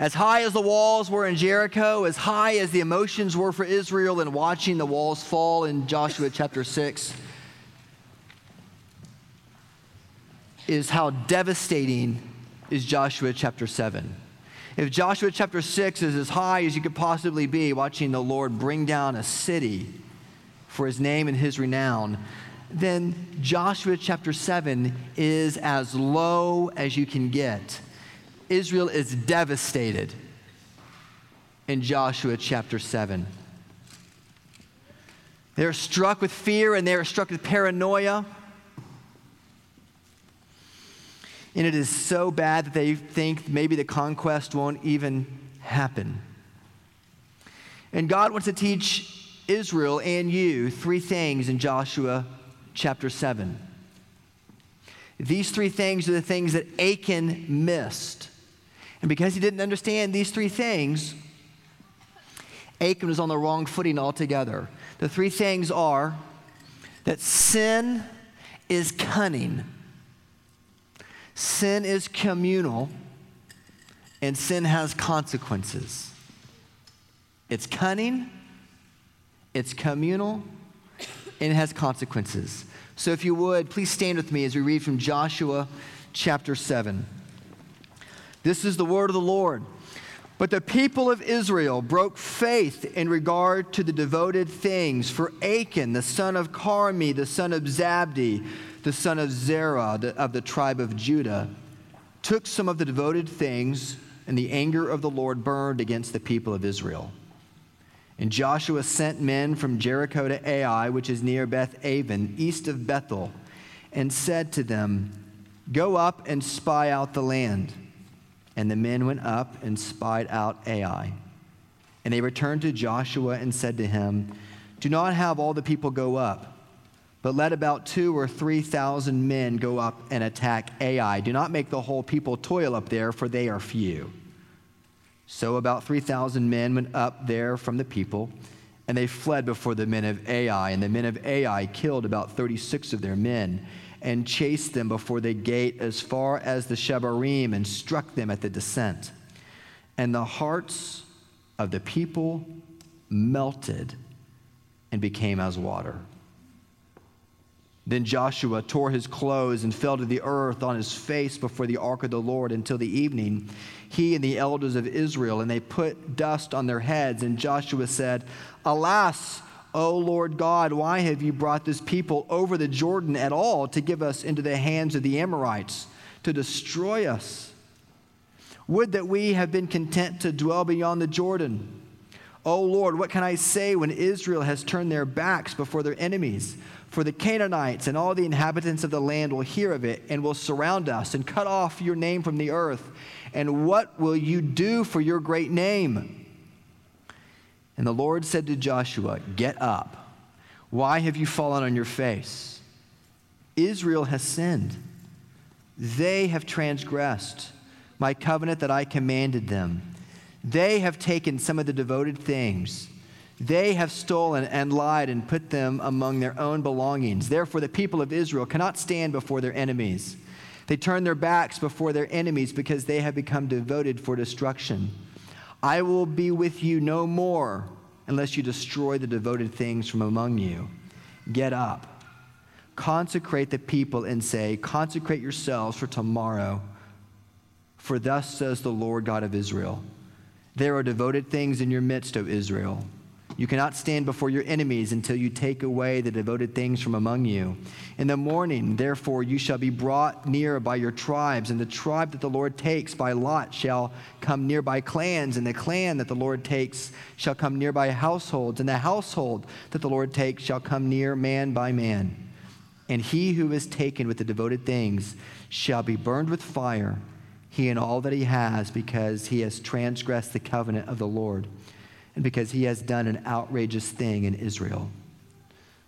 As high as the walls were in Jericho, as high as the emotions were for Israel in watching the walls fall in Joshua chapter 6, is how devastating is Joshua chapter 7. If Joshua chapter 6 is as high as you could possibly be, watching the Lord bring down a city for his name and his renown, then Joshua chapter 7 is as low as you can get. Israel is devastated in Joshua chapter 7. They're struck with fear and they're struck with paranoia. And it is so bad that they think maybe the conquest won't even happen. And God wants to teach Israel and you three things in Joshua chapter 7. These three things are the things that Achan missed. And because he didn't understand these three things, Achan was on the wrong footing altogether. The three things are that sin is cunning, sin is communal, and sin has consequences. It's cunning, it's communal, and it has consequences. So if you would, please stand with me as we read from Joshua chapter 7. This is the word of the Lord. But the people of Israel broke faith in regard to the devoted things. For Achan, the son of Carmi, the son of Zabdi, the son of Zerah of the tribe of Judah, took some of the devoted things, and the anger of the Lord burned against the people of Israel. And Joshua sent men from Jericho to Ai, which is near Beth-aven, east of Bethel, and said to them, "Go up and spy out the land." And the men went up and spied out Ai. And they returned to Joshua and said to him, "Do not have all the people go up, but let about 2,000 or 3,000 men go up and attack Ai. Do not make the whole people toil up there, for they are few." So about 3,000 men went up there from the people, and they fled before the men of Ai. And the men of Ai killed about 36 of their men and chased them before the gate as far as the Shebarim and struck them at the descent. And the hearts of the people melted and became as water. Then Joshua tore his clothes and fell to the earth on his face before the ark of the Lord until the evening, he and the elders of Israel, and they put dust on their heads. And Joshua said, "Alas, O Lord God, why have you brought this people over the Jordan at all to give us into the hands of the Amorites to destroy us? Would that we have been content to dwell beyond the Jordan. O Lord, what can I say when Israel has turned their backs before their enemies? For the Canaanites and all the inhabitants of the land will hear of it and will surround us and cut off your name from the earth. And what will you do for your great name?" And the Lord said to Joshua, "Get up. Why have you fallen on your face? Israel has sinned. They have transgressed my covenant that I commanded them. They have taken some of the devoted things. They have stolen and lied and put them among their own belongings. Therefore, the people of Israel cannot stand before their enemies. They turn their backs before their enemies because they have become devoted for destruction. I will be with you no more unless you destroy the devoted things from among you. Get up, consecrate the people and say, 'Consecrate yourselves for tomorrow, for thus says the Lord God of Israel, there are devoted things in your midst, O Israel. You cannot stand before your enemies until you take away the devoted things from among you. In the morning, therefore, you shall be brought near by your tribes, and the tribe that the Lord takes by lot shall come near by clans, and the clan that the Lord takes shall come near by households, and the household that the Lord takes shall come near man by man. And he who is taken with the devoted things shall be burned with fire, he and all that he has, because he has transgressed the covenant of the Lord, and because he has done an outrageous thing in Israel."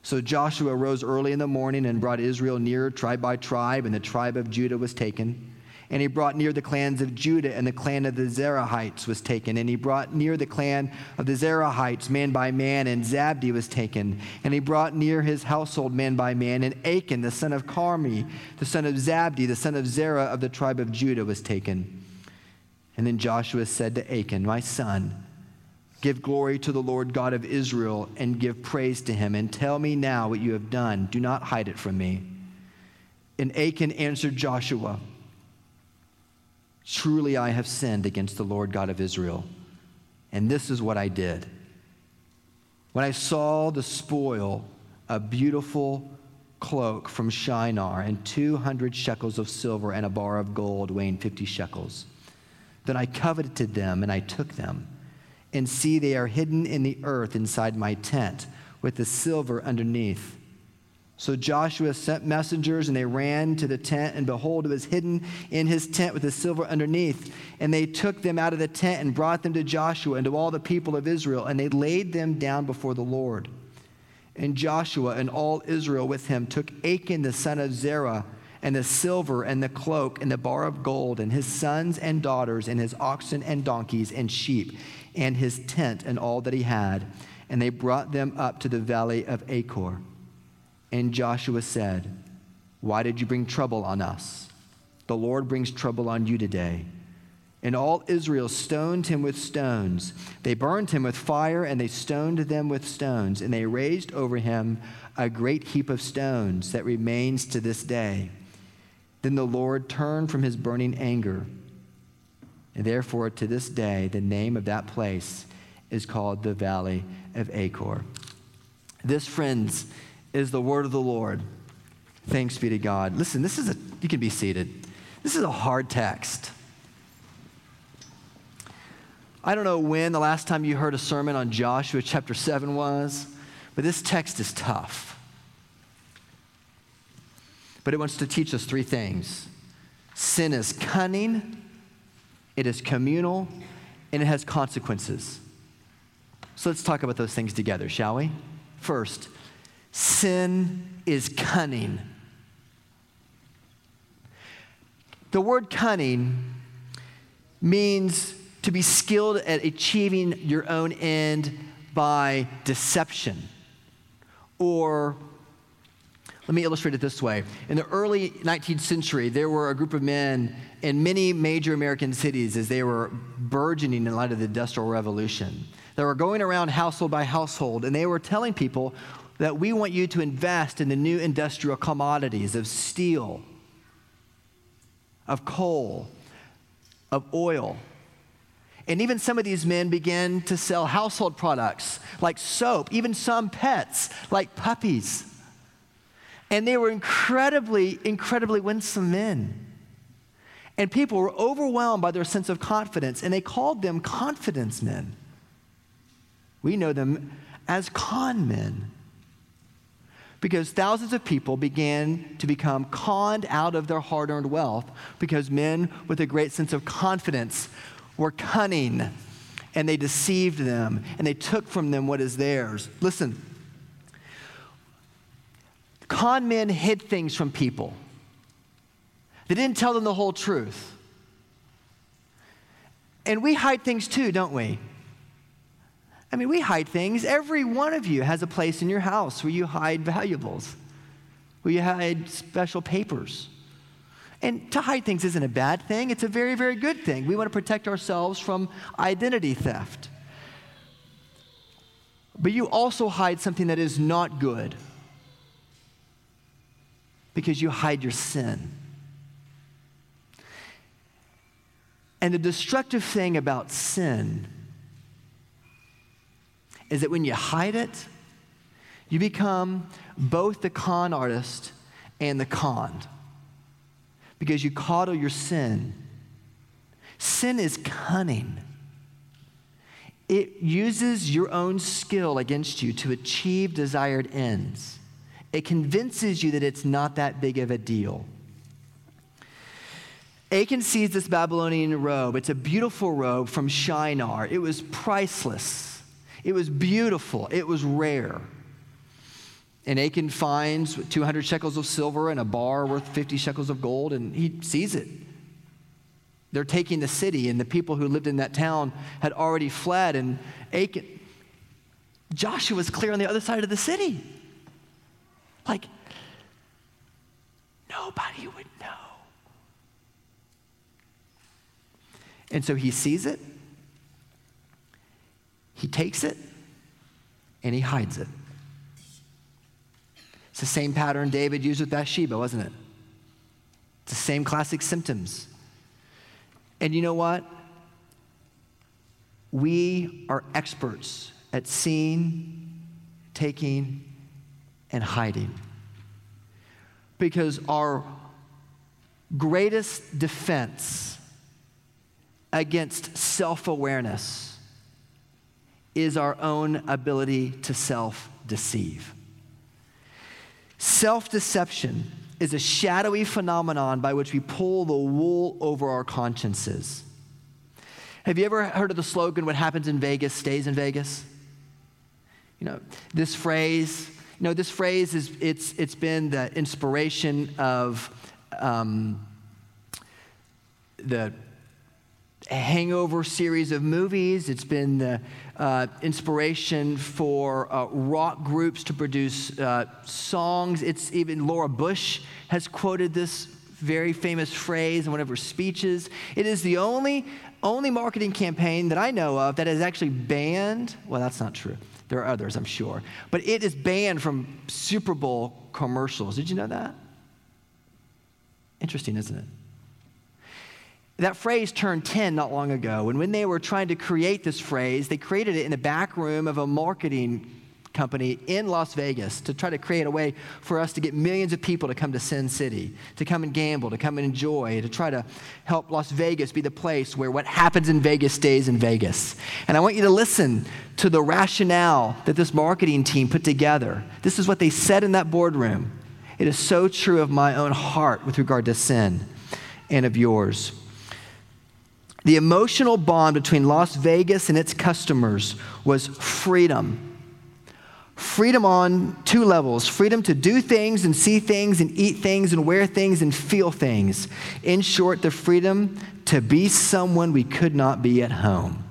So Joshua rose early in the morning and brought Israel near tribe by tribe, and the tribe of Judah was taken. And he brought near the clans of Judah, and the clan of the Zerahites was taken. And he brought near the clan of the Zerahites, man by man, and Zabdi was taken. And he brought near his household, man by man, and Achan, the son of Carmi, the son of Zabdi, the son of Zerah of the tribe of Judah was taken. And then Joshua said to Achan, my son, give glory to the Lord God of Israel and give praise to him, and tell me now what you have done. Do not hide it from me. And Achan answered Joshua, truly I have sinned against the Lord God of Israel, and this is what I did. When I saw the spoil, a beautiful cloak from Shinar and 200 shekels of silver and a bar of gold weighing 50 shekels, then I coveted them and I took them. And see, they are hidden in the earth inside my tent with the silver underneath. So Joshua sent messengers, and they ran to the tent, and behold, it was hidden in his tent with the silver underneath. And they took them out of the tent and brought them to Joshua and to all the people of Israel, and they laid them down before the Lord. And Joshua and all Israel with him took Achan the son of Zerah, and the silver and the cloak and the bar of gold, and his sons and daughters, and his oxen and donkeys and sheep, and his tent and all that he had. And they brought them up to the valley of Achor. And Joshua said, why did you bring trouble on us? The Lord brings trouble on you today. And all Israel stoned him with stones. They burned him with fire, and they stoned them with stones. And they raised over him a great heap of stones that remains to this day. Then the Lord turned from his burning anger. And therefore, to this day, the name of that place is called the Valley of Achor. This, friends, is the word of the Lord. Thanks be to God. Listen, you can be seated. This is a hard text. I don't know when the last time you heard a sermon on Joshua chapter 7 was, but this text is tough. But it wants to teach us three things. Sin is cunning, it is communal, and it has consequences. So let's talk about those things together, shall we? First, sin is cunning. The word cunning means to be skilled at achieving your own end by deception. Or, let me illustrate it this way. In the early 19th century, there were a group of men in many major American cities as they were burgeoning in light of the Industrial Revolution. They were going around household by household, and they were telling people that we want you to invest in the new industrial commodities of steel, of coal, of oil. And even some of these men began to sell household products like soap, even some pets like puppies. And they were incredibly, incredibly winsome men. And people were overwhelmed by their sense of confidence, and they called them confidence men. We know them as con men, because thousands of people began to become conned out of their hard-earned wealth because men with a great sense of confidence were cunning, and they deceived them, and they took from them what is theirs. Listen. Con men hid things from people. They didn't tell them the whole truth. And we hide things too, don't we? I mean, we hide things. Every one of you has a place in your house where you hide valuables, where you hide special papers. And to hide things isn't a bad thing. It's a very, very good thing. We want to protect ourselves from identity theft. But you also hide something that is not good, because you hide your sin. And the destructive thing about sin is that when you hide it, you become both the con artist and the conned, because you coddle your sin. Sin is cunning. It uses your own skill against you to achieve desired ends. It convinces you that it's not that big of a deal. Achan sees this Babylonian robe. It's a beautiful robe from Shinar. It was priceless. It was beautiful. It was rare. And Achan finds 200 shekels of silver and a bar worth 50 shekels of gold, and he sees it. They're taking the city, and the people who lived in that town had already fled, and Joshua's clear on the other side of the city. Like, nobody would know. And so he sees it, he takes it, and he hides it. It's the same pattern David used with Bathsheba, wasn't it? It's the same classic symptoms. And you know what? We are experts at seeing, taking, and hiding. Because our greatest defense against self-awareness is our own ability to self-deceive. Self-deception is a shadowy phenomenon by which we pull the wool over our consciences. Have you ever heard of the slogan, what happens in Vegas stays in Vegas? You know, this phrase, it's been the inspiration of the Hangover series of movies. It's been the inspiration for rock groups to produce songs. It's even Laura Bush has quoted this very famous phrase in one of her speeches. It is the only marketing campaign that I know of that is actually banned. Well, that's not true. There are others, I'm sure. But it is banned from Super Bowl commercials. Did you know that? Interesting, isn't it? That phrase turned 10 not long ago, and when they were trying to create this phrase, they created it in the back room of a marketing company in Las Vegas to try to create a way for us to get millions of people to come to Sin City, to come and gamble, to come and enjoy, to try to help Las Vegas be the place where what happens in Vegas stays in Vegas. And I want you to listen to the rationale that this marketing team put together. This is what they said in that boardroom. It is so true of my own heart with regard to sin and of yours. The emotional bond between Las Vegas and its customers was freedom. Freedom on two levels. Freedom to do things and see things and eat things and wear things and feel things. In short, the freedom to be someone we could not be at home.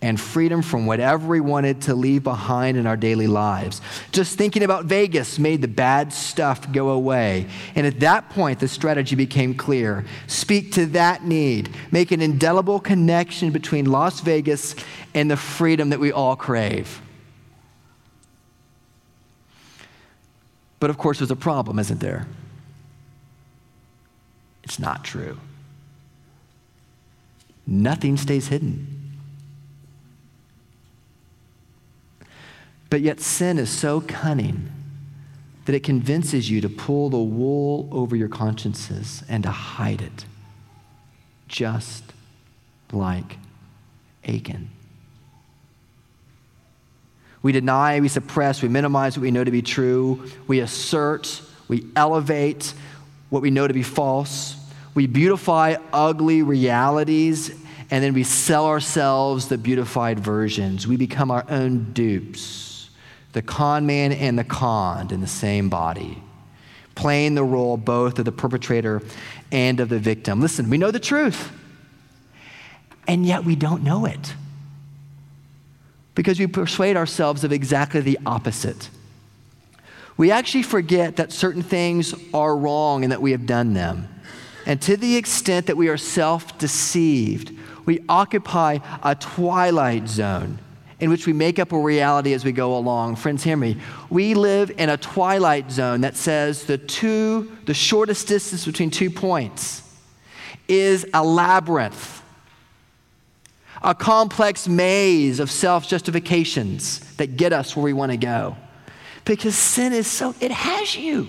And freedom from whatever we wanted to leave behind in our daily lives. Just thinking about Vegas made the bad stuff go away. And at that point, the strategy became clear. Speak to that need. Make an indelible connection between Las Vegas and the freedom that we all crave. But of course, there's a problem, isn't there? It's not true. Nothing stays hidden. But yet sin is so cunning that it convinces you to pull the wool over your consciences and to hide it, just like Achan. We deny, we suppress, we minimize what we know to be true. We assert, we elevate what we know to be false. We beautify ugly realities, and then we sell ourselves the beautified versions. We become our own dupes. The con man and the conned in the same body, playing the role both of the perpetrator and of the victim. Listen, we know the truth, and yet we don't know it because we persuade ourselves of exactly the opposite. We actually forget that certain things are wrong and that we have done them. And to the extent that we are self-deceived, we occupy a twilight zone in which we make up a reality as we go along. Friends, hear me. We live in a twilight zone that says the shortest distance between 2 points is a labyrinth, a complex maze of self-justifications that get us where we want to go. Because sin is so, it has you.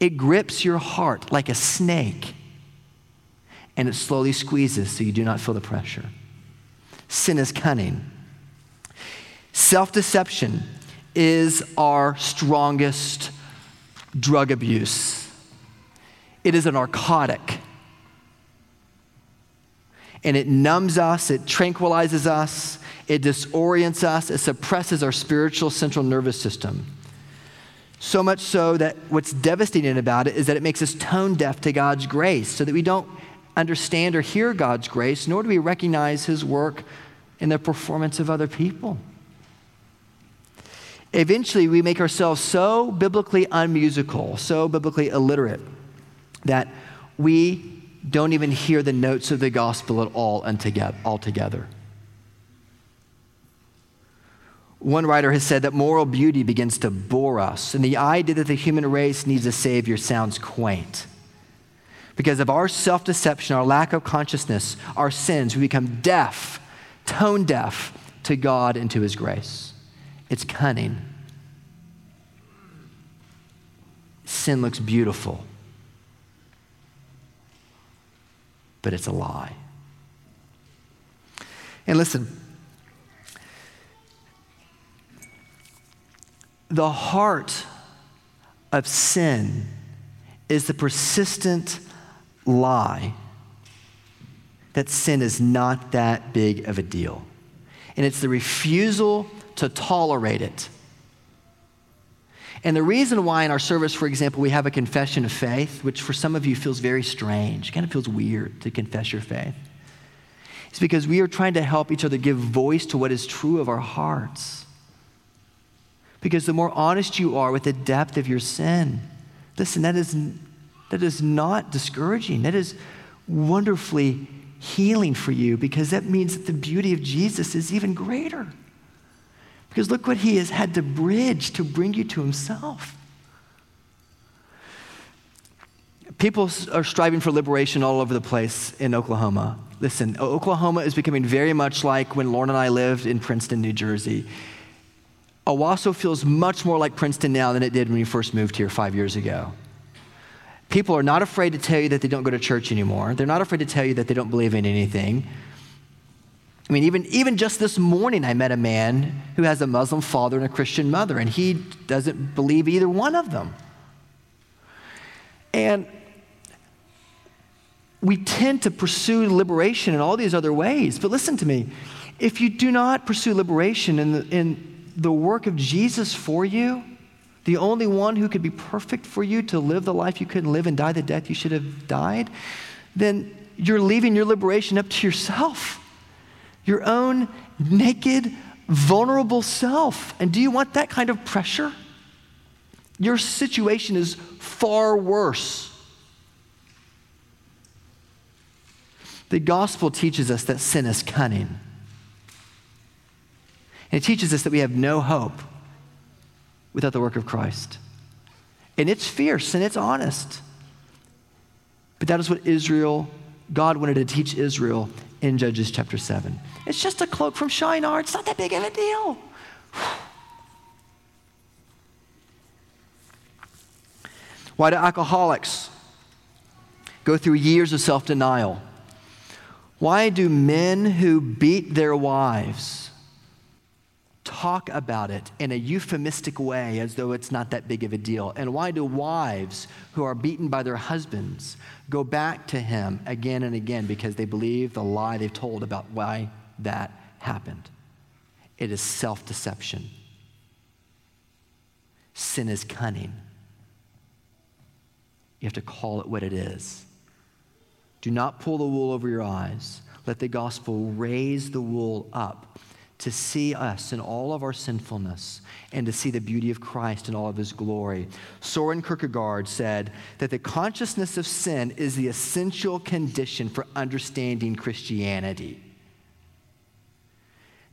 It grips your heart like a snake, and it slowly squeezes so you do not feel the pressure. Sin is cunning. Self-deception is our strongest drug abuse. It is a narcotic. And it numbs us, it tranquilizes us, it disorients us, it suppresses our spiritual central nervous system. So much so that what's devastating about it is that it makes us tone deaf to God's grace so that we don't understand or hear God's grace, nor do we recognize his work in the performance of other people. Eventually, we make ourselves so biblically unmusical, so biblically illiterate, that we don't even hear the notes of the gospel at all altogether. One writer has said that moral beauty begins to bore us, and the idea that the human race needs a savior sounds quaint. Because of our self-deception, our lack of consciousness, our sins, we become deaf, tone deaf to God and to his grace. It's cunning. Sin looks beautiful, but it's a lie. And listen, the heart of sin is the persistent lie that sin is not that big of a deal. And it's the refusal to tolerate it. And the reason why in our service, for example, we have a confession of faith, which for some of you feels very strange, kind of feels weird to confess your faith, is because we are trying to help each other give voice to what is true of our hearts. Because the more honest you are with the depth of your sin, listen, that is not discouraging. That is wonderfully healing for you, because that means that the beauty of Jesus is even greater. Because look what he has had to bridge to bring you to himself. People are striving for liberation all over the place in Oklahoma. Listen, Oklahoma is becoming very much like when Lauren and I lived in Princeton, New Jersey. Owasso feels much more like Princeton now than it did when we first moved here 5 years ago. People are not afraid to tell you that they don't go to church anymore. They're not afraid to tell you that they don't believe in anything. I mean, even just this morning, I met a man who has a Muslim father and a Christian mother, and he doesn't believe either one of them. And we tend to pursue liberation in all these other ways. But listen to me, if you do not pursue liberation in the work of Jesus for you, the only one who could be perfect for you to live the life you couldn't live and die the death you should have died, then you're leaving your liberation up to yourself, your own naked, vulnerable self. And do you want that kind of pressure? Your situation is far worse. The gospel teaches us that sin is cunning. And it teaches us that we have no hope without the work of Christ. And it's fierce and it's honest. But that is what God wanted to teach Israel in Judges chapter 7. It's just a cloak from Shinar. It's not that big of a deal. Why do alcoholics go through years of self-denial? Why do men who beat their wives talk about it in a euphemistic way as though it's not that big of a deal? And why do wives who are beaten by their husbands go back to him again and again? Because they believe the lie they've told about why that happened. It is self-deception. Sin is cunning. You have to call it what it is. Do not pull the wool over your eyes. Let the gospel raise the wool up to see us in all of our sinfulness and to see the beauty of Christ in all of his glory. Søren Kierkegaard said that the consciousness of sin is the essential condition for understanding Christianity.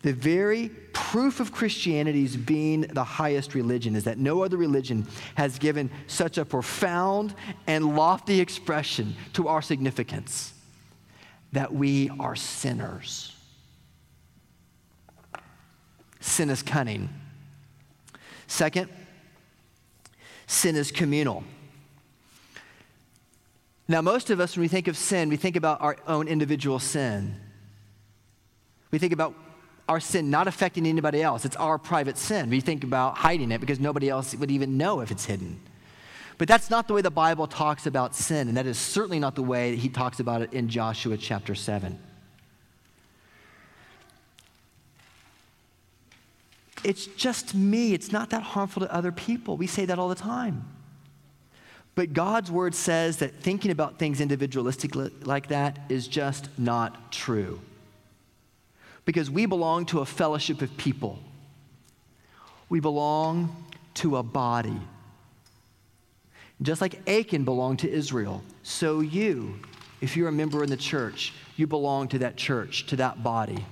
The very proof of Christianity's being the highest religion is that no other religion has given such a profound and lofty expression to our significance, that we are sinners. Sin is cunning. Second, sin is communal. Now, most of us, when we think of sin, we think about our own individual sin. We think about our sin not affecting anybody else. It's our private sin. We think about hiding it because nobody else would even know if it's hidden. But that's not the way the Bible talks about sin, and that is certainly not the way that he talks about it in Joshua chapter 7. It's just me. It's not that harmful to other people. We say that all the time. But God's word says that thinking about things individualistic like that is just not true. Because we belong to a fellowship of people. We belong to a body. Just like Achan belonged to Israel, so you, If you're a member in the church, you belong to that church, to that body.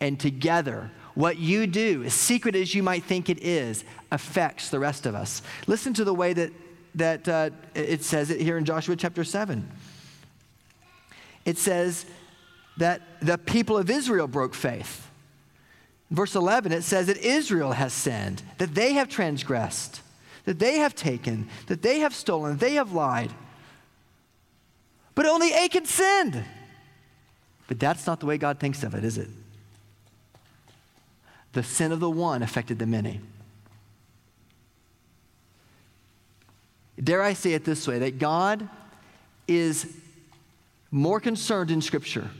And together, what you do, as secret as you might think it is, affects the rest of us. Listen to the way that it says it here in Joshua chapter 7. It says that the people of Israel broke faith. Verse 11, it says that Israel has sinned, that they have transgressed, that they have taken, that they have stolen, they have lied. But only Achan sinned. But that's not the way God thinks of it, is it? The sin of the one affected the many. Dare I say it this way, that God is more concerned in Scripture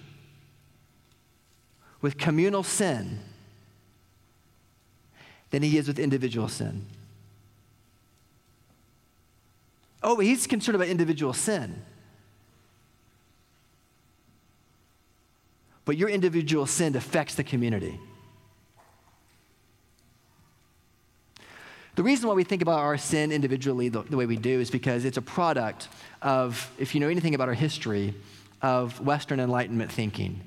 with communal sin than he is with individual sin. Oh, he's concerned about individual sin. But your individual sin affects the community. The reason why we think about our sin individually the way we do is because it's a product of, if you know anything about our history, of Western Enlightenment thinking,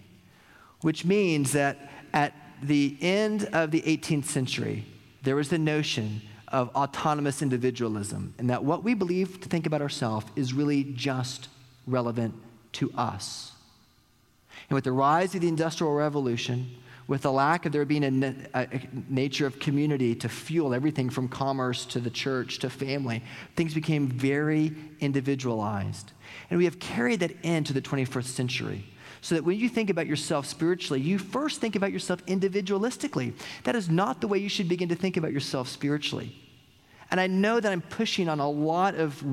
which means that at the end of the 18th century, there was the notion of autonomous individualism, and that what we believe to think about ourselves is really just relevant to us. And with the rise of the Industrial Revolution, with the lack of there being a nature of community to fuel everything from commerce to the church to family, things became very individualized. And we have carried that into the 21st century so that when you think about yourself spiritually, you first think about yourself individualistically. That is not the way you should begin to think about yourself spiritually. And I know that I'm pushing on a lot of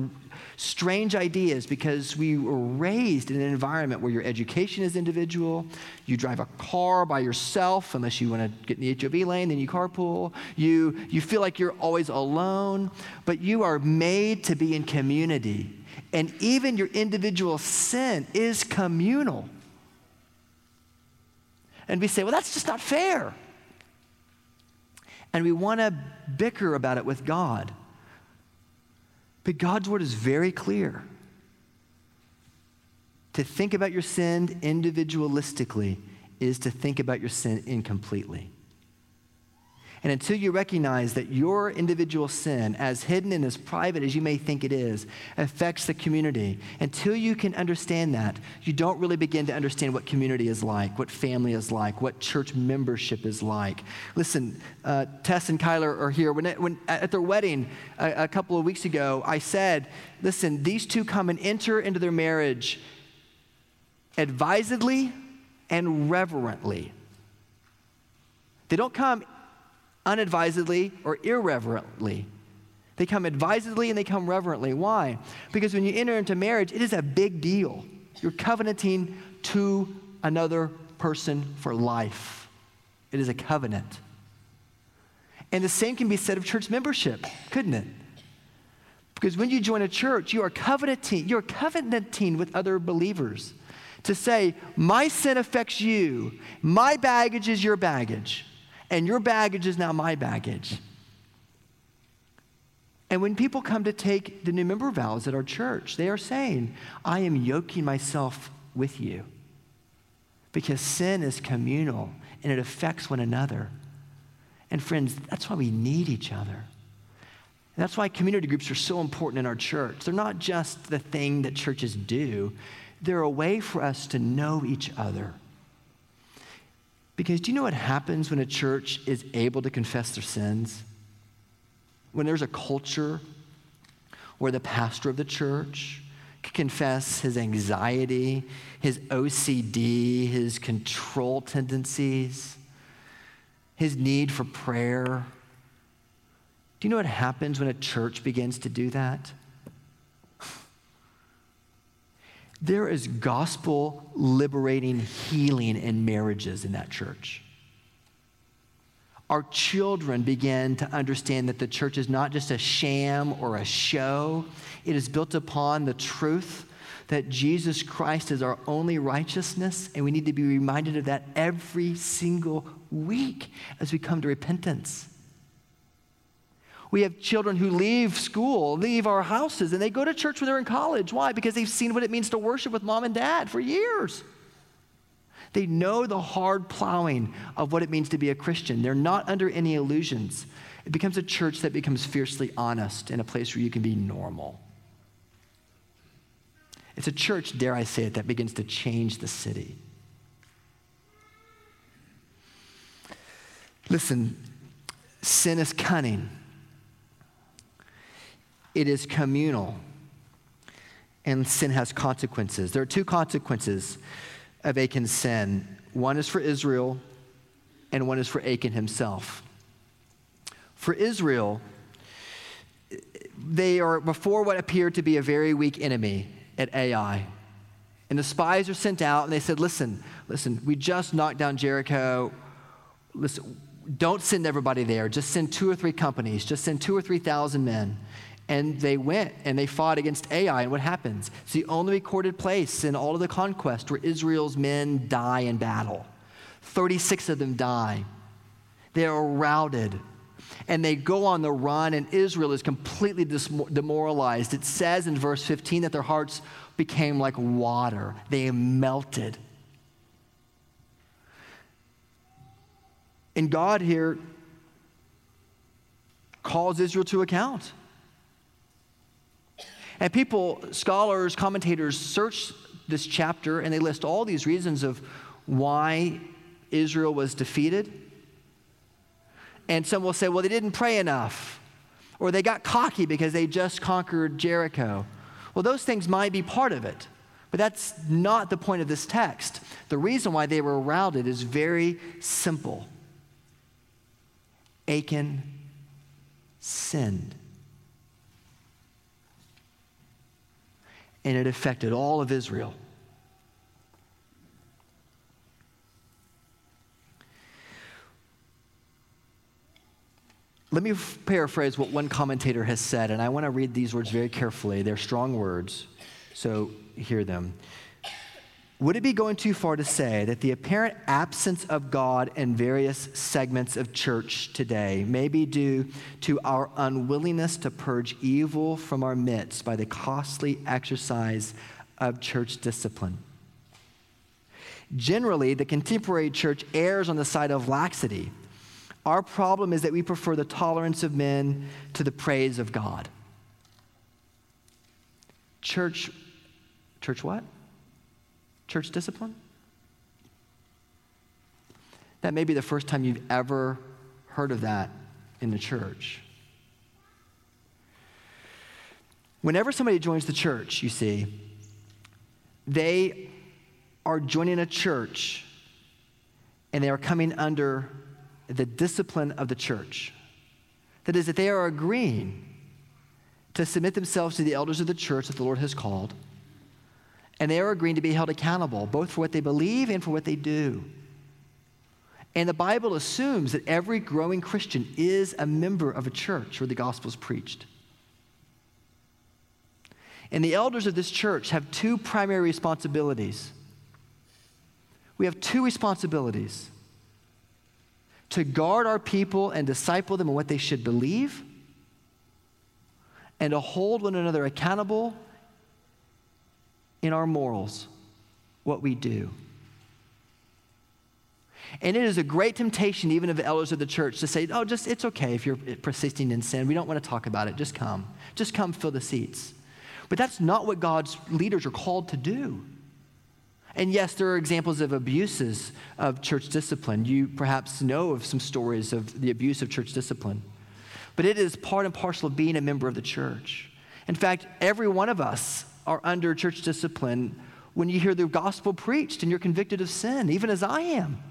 strange ideas because we were raised in an environment where your education is individual. You drive a car by yourself unless you want to get in the HOV lane, then you carpool. You feel like you're always alone, but you are made to be in community. And even your individual sin is communal. And we say, well, that's just not fair. And we want to bicker about it with God. But God's word is very clear. To think about your sin individualistically is to think about your sin incompletely. And until you recognize that your individual sin, as hidden and as private as you may think it is, affects the community, until you can understand that, you don't really begin to understand what community is like, what family is like, what church membership is like. Listen, Tess and Kyler are here. When at their wedding a couple of weeks ago, I said, listen, these two come and enter into their marriage advisedly and reverently. They don't come unadvisedly or irreverently. They come advisedly and they come reverently. Why? Because when you enter into marriage, it is a big deal. You're covenanting to another person for life. It is a covenant. And the same can be said of church membership, couldn't it? Because when you join a church, you are covenanting with other believers to say, my sin affects you, my baggage is your baggage. And your baggage is now my baggage. And when people come to take the new member vows at our church, they are saying, I am yoking myself with you. Because sin is communal and it affects one another. And friends, that's why we need each other. And that's why community groups are so important in our church. They're not just the thing that churches do. They're a way for us to know each other. Because do you know what happens when a church is able to confess their sins? When there's a culture where the pastor of the church can confess his anxiety, his OCD, his control tendencies, his need for prayer. Do you know what happens when a church begins to do that? There is gospel liberating healing in marriages in that church. Our children begin to understand that the church is not just a sham or a show. It is built upon the truth that Jesus Christ is our only righteousness, and we need to be reminded of that every single week as we come to repentance. We have children who leave school, leave our houses, and they go to church when they're in college. Why? Because they've seen what it means to worship with mom and dad for years. They know the hard plowing of what it means to be a Christian. They're not under any illusions. It becomes a church that becomes fiercely honest and a place where you can be normal. It's a church, dare I say it, that begins to change the city. Listen, sin is cunning. It is communal. And sin has consequences. There are two consequences of Achan's sin. One is for Israel, and one is for Achan himself. For Israel, they are before what appeared to be a very weak enemy at Ai. And the spies are sent out, and they said, listen, we just knocked down Jericho. Listen, don't send everybody there. Just send 2 or 3 companies. Just send 2,000 or 3,000 men. And they went and they fought against Ai. And what happens? It's the only recorded place in all of the conquest where Israel's men die in battle. 36 of them die. They are routed. And they go on the run, and Israel is completely demoralized. It says in verse 15 that their hearts became like water. They melted. And God here calls Israel to account. And people, scholars, commentators search this chapter, and they list all these reasons of why Israel was defeated. And some will say, well, they didn't pray enough, or they got cocky because they just conquered Jericho. Well, those things might be part of it, but that's not the point of this text. The reason why they were routed is very simple. Achan sinned. And it affected all of Israel. Let me paraphrase what one commentator has said, and I want to read these words very carefully. They're strong words, so hear them. Would it be going too far to say that the apparent absence of God in various segments of church today may be due to our unwillingness to purge evil from our midst by the costly exercise of church discipline? Generally, the contemporary church errs on the side of laxity. Our problem is that we prefer the tolerance of men to the praise of God. Church what? Church discipline? That may be the first time you've ever heard of that in the church. Whenever somebody joins the church, you see, they are joining a church and they are coming under the discipline of the church. That is, that they are agreeing to submit themselves to the elders of the church that the Lord has called. And they are agreeing to be held accountable, both for what they believe and for what they do. And the Bible assumes that every growing Christian is a member of a church where the gospel is preached. And the elders of this church have 2 primary responsibilities. We have 2 responsibilities: to guard our people and disciple them in what they should believe, and to hold one another accountable in our morals, what we do. And it is a great temptation, even of the elders of the church, to say, oh, just, it's okay if you're persisting in sin. We don't want to talk about it. Just come. Just come fill the seats. But that's not what God's leaders are called to do. And yes, there are examples of abuses of church discipline. You perhaps know of some stories of the abuse of church discipline. But it is part and parcel of being a member of the church. In fact, every one of us are under church discipline when you hear the gospel preached and you're convicted of sin, even as I am.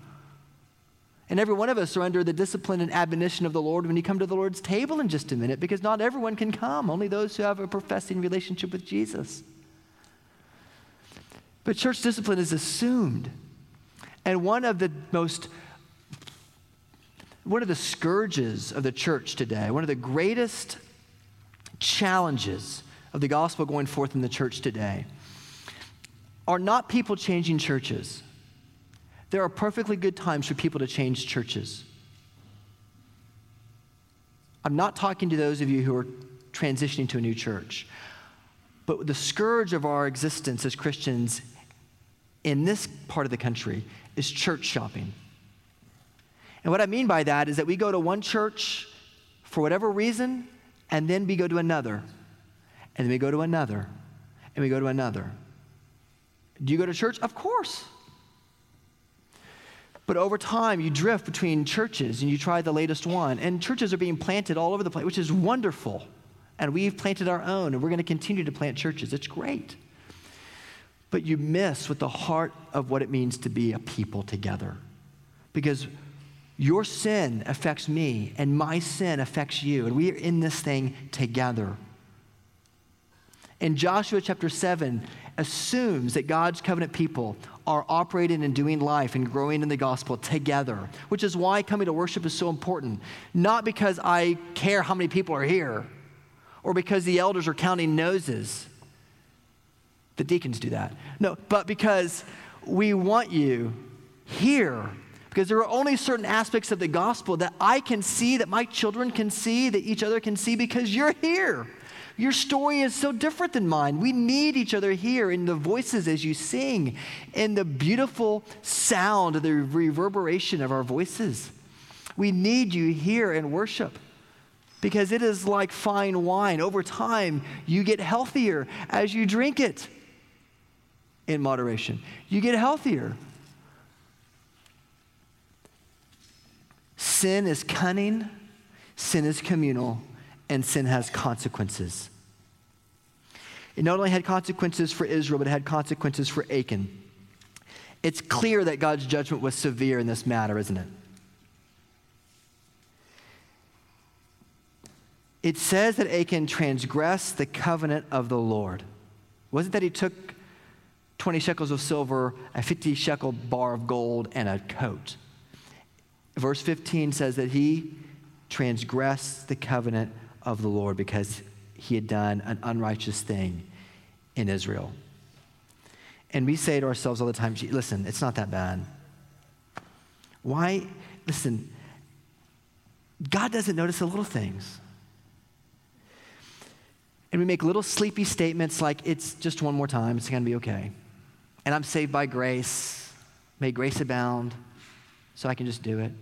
And every one of us are under the discipline and admonition of the Lord when you come to the Lord's table in just a minute, because not everyone can come, only those who have a professing relationship with Jesus. But church discipline is assumed. And one of the scourges of the church today, one of the greatest challenges of the gospel going forth in the church today are not people changing churches. There are perfectly good times for people to change churches. I'm not talking to those of you who are transitioning to a new church. But the scourge of our existence as Christians in this part of the country is church shopping. And what I mean by that is that we go to one church for whatever reason, and then we go to another, and then we go to another, and we go to another. Do you go to church? Of course. But over time, you drift between churches, and you try the latest one. And churches are being planted all over the place, which is wonderful. And we've planted our own, and we're going to continue to plant churches. It's great. But you miss with the heart of what it means to be a people together. Because your sin affects me, and my sin affects you. And we are in this thing together. In Joshua chapter 7, assumes that God's covenant people are operating and doing life and growing in the gospel together, which is why coming to worship is so important. Not because I care how many people are here or because the elders are counting noses. The deacons do that. No, but because we want you here, because there are only certain aspects of the gospel that I can see, that my children can see, that each other can see, because you're here. Your story is so different than mine. We need each other here in the voices as you sing, in the beautiful sound, the reverberation of our voices. We need you here in worship because it is like fine wine. Over time, you get healthier as you drink it in moderation. You get healthier. Sin is cunning. Sin is communal. And sin has consequences. It not only had consequences for Israel, but it had consequences for Achan. It's clear that God's judgment was severe in this matter, isn't it? It says that Achan transgressed the covenant of the Lord. It wasn't that he took 20 shekels of silver, a 50-shekel bar of gold, and a coat. Verse 15 says that he transgressed the covenant of the Lord because he had done an unrighteous thing in Israel. And we say to ourselves all the time, listen, it's not that bad. Why? Listen, God doesn't notice the little things. And we make little sleepy statements like, it's just one more time, it's going to be okay. And I'm saved by grace. May grace abound, so I can just do it.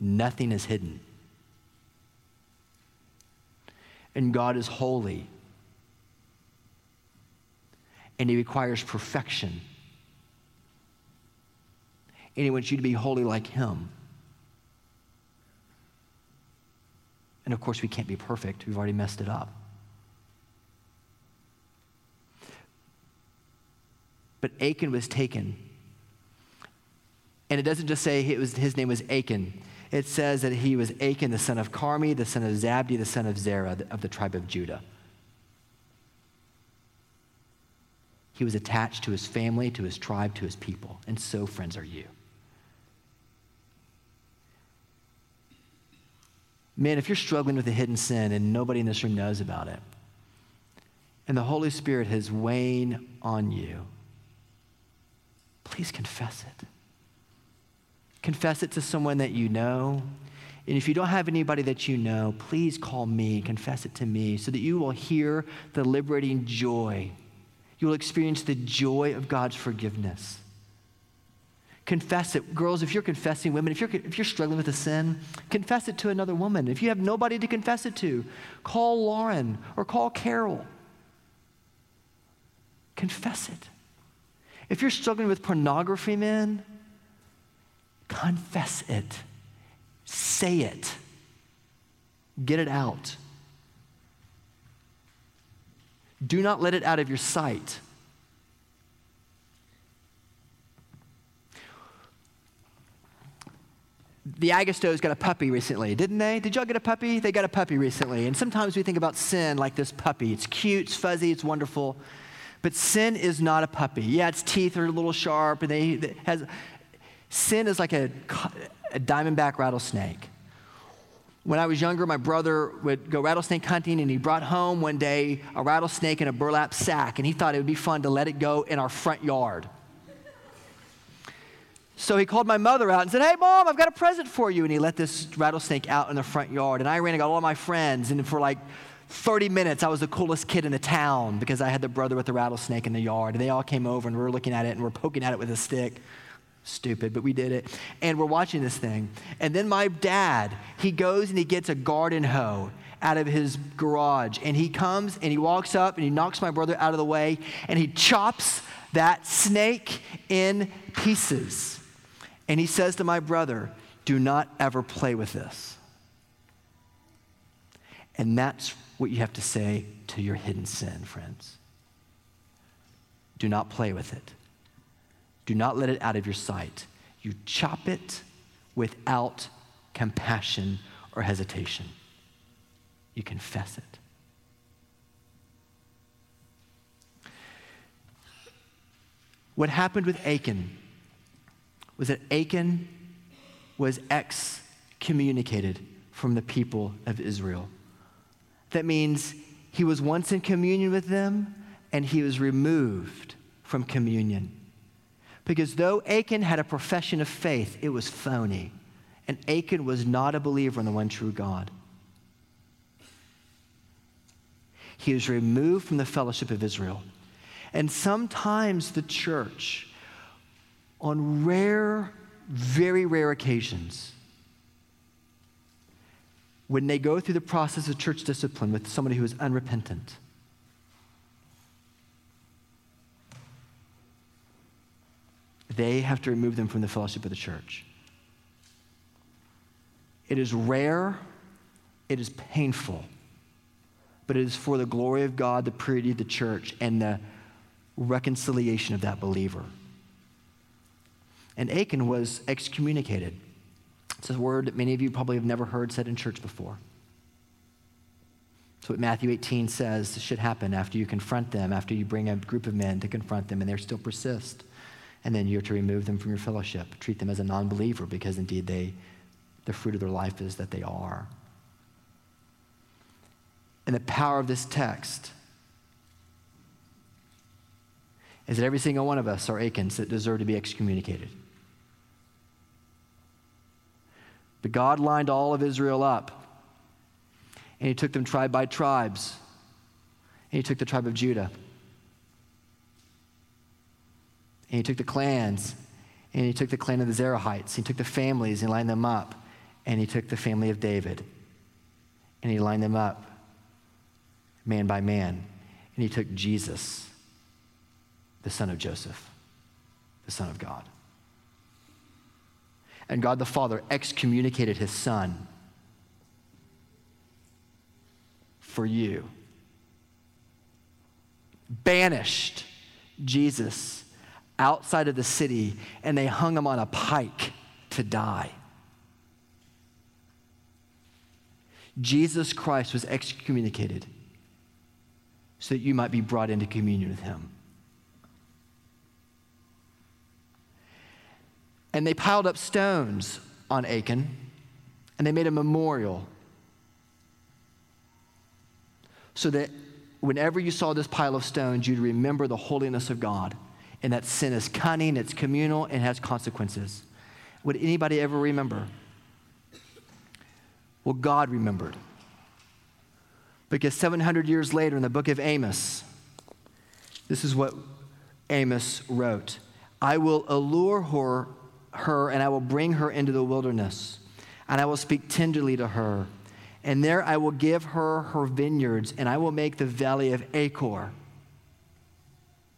Nothing is hidden. And God is holy. And he requires perfection. And he wants you to be holy like him. And of course, we can't be perfect. We've already messed it up. But Achan was taken. And it doesn't just say his name was Achan. It says that he was Achan, the son of Carmi, the son of Zabdi, the son of Zerah, of the tribe of Judah. He was attached to his family, to his tribe, to his people. And so, friends, are you. Man, if you're struggling with a hidden sin and nobody in this room knows about it, and the Holy Spirit is weighing on you, please confess it. Confess it to someone that you know. And if you don't have anybody that you know, please call me and confess it to me so that you will hear the liberating joy. You will experience the joy of God's forgiveness. Confess it. Girls, if you're confessing, women, if you're struggling with a sin, confess it to another woman. If you have nobody to confess it to, call Lauren or call Carol. Confess it. If you're struggling with pornography, men, confess it. Say it. Get it out. Do not let it out of your sight. The Agostos got a puppy recently, didn't they? Did y'all get a puppy? They got a puppy recently. And sometimes we think about sin like this puppy. It's cute, it's fuzzy, it's wonderful. But sin is not a puppy. Yeah, its teeth are a little sharp, and it has... Sin is like a diamondback rattlesnake. When I was younger, my brother would go rattlesnake hunting, and he brought home one day a rattlesnake in a burlap sack, and he thought it would be fun to let it go in our front yard. So he called my mother out and said, "Hey, Mom, I've got a present for you." And he let this rattlesnake out in the front yard. And I ran and got all my friends. And for like 30 minutes, I was the coolest kid in the town because I had the brother with the rattlesnake in the yard. And they all came over and we were looking at it and we're poking at it with a stick. Stupid, but we did it. And we're watching this thing. And then my dad, he goes and he gets a garden hoe out of his garage. And he comes and he walks up and he knocks my brother out of the way and he chops that snake in pieces. And he says to my brother, "Do not ever play with this." And that's what you have to say to your hidden sin, friends. Do not play with it. Do not let it out of your sight. You chop it without compassion or hesitation. You confess it. What happened with Achan was that Achan was excommunicated from the people of Israel. That means he was once in communion with them and he was removed from communion. Because though Achan had a profession of faith, it was phony. And Achan was not a believer in the one true God. He was removed from the fellowship of Israel. And sometimes the church, on rare, very rare occasions, when they go through the process of church discipline with somebody who is unrepentant, they have to remove them from the fellowship of the church. It is rare, it is painful, but it is for the glory of God, the purity of the church, and the reconciliation of that believer. And Achan was excommunicated. It's a word that many of you probably have never heard said in church before. It's what Matthew 18 says should happen after you confront them, after you bring a group of men to confront them and they still persist. And then you're to remove them from your fellowship, treat them as a non-believer because indeed the fruit of their life is that they are. And the power of this text is that every single one of us are Achans that deserve to be excommunicated. But God lined all of Israel up, and he took them tribe by tribes, and he took the tribe of Judah, and he took the clans, and he took the clan of the Zerahites, he took the families, and he lined them up, and he took the family of David, and he lined them up man by man, and he took Jesus, the son of Joseph, the son of God. And God the Father excommunicated his son for you. Banished Jesus outside of the city, and they hung him on a pike to die. Jesus Christ was excommunicated so that you might be brought into communion with him. And they piled up stones on Achan, and they made a memorial so that whenever you saw this pile of stones, you'd remember the holiness of God, and that sin is cunning, it's communal, and has consequences. Would anybody ever remember? Well, God remembered, because 700 years later in the book of Amos, this is what Amos wrote: "I will allure her and I will bring her into the wilderness, and I will speak tenderly to her, and there I will give her her vineyards, and I will make the valley of Achor,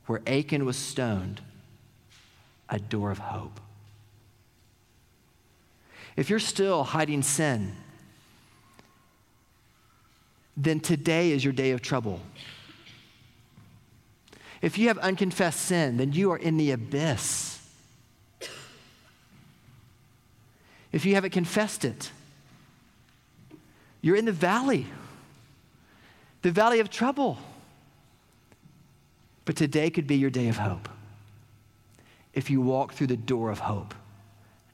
where Achan was stoned, a door of hope." If you're still hiding sin, then today is your day of trouble. If you have unconfessed sin, then you are in the abyss. If you haven't confessed it, you're in the valley of trouble. But today could be your day of hope if you walk through the door of hope,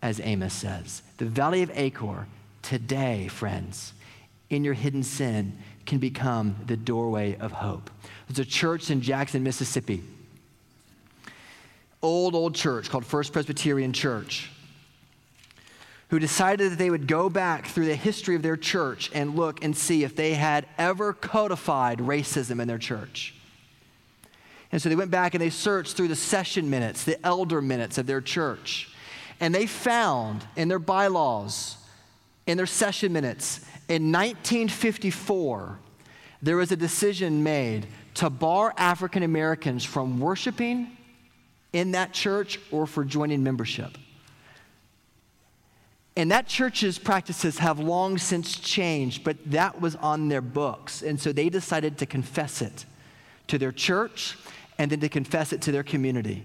as Amos says. The valley of Achor today, friends, in your hidden sin, can become the doorway of hope. There's a church in Jackson, Mississippi. old church called First Presbyterian Church, who decided that they would go back through the history of their church and look and see if they had ever codified racism in their church. And so they went back and they searched through the session minutes, the elder minutes of their church, and they found in their bylaws, in their session minutes, in 1954, there was a decision made to bar African Americans from worshiping in that church or for joining membership. And that church's practices have long since changed, but that was on their books. And so they decided to confess it to their church and then to confess it to their community.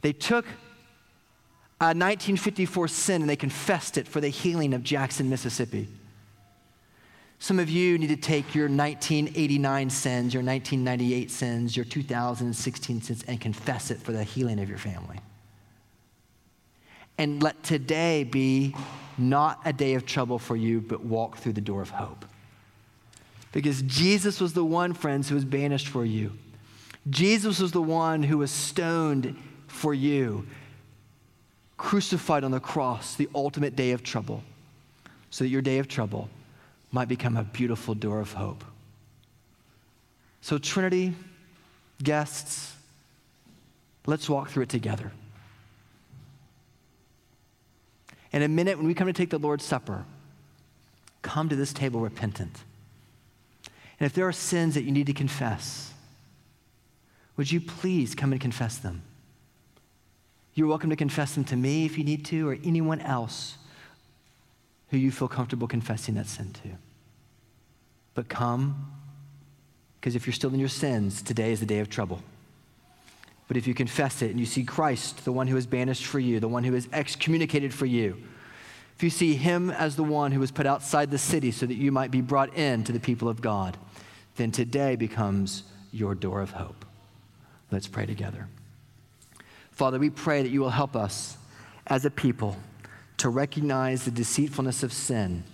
They took a 1954 sin and they confessed it for the healing of Jackson, Mississippi. Some of you need to take your 1989 sins, your 1998 sins, your 2016 sins, and confess it for the healing of your family. And let today be not a day of trouble for you, but walk through the door of hope. Because Jesus was the one, friends, who was banished for you. Jesus was the one who was stoned for you, crucified on the cross, the ultimate day of trouble, so that your day of trouble might become a beautiful door of hope. So Trinity, guests, let's walk through it together. In a minute, when we come to take the Lord's Supper, come to this table repentant. And if there are sins that you need to confess, would you please come and confess them? You're welcome to confess them to me if you need to, or anyone else who you feel comfortable confessing that sin to. But come, because if you're still in your sins, today is the day of trouble. But if you confess it and you see Christ, the one who is banished for you, the one who is excommunicated for you, if you see him as the one who was put outside the city so that you might be brought in to the people of God, then today becomes your door of hope. Let's pray together. Father, we pray that you will help us as a people to recognize the deceitfulness of sin,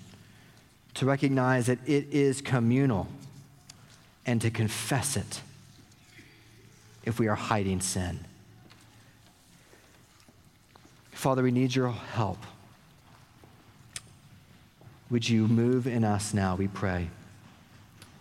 to recognize that it is communal, and to confess it if we are hiding sin. Father, we need your help. Would you move in us now, we pray.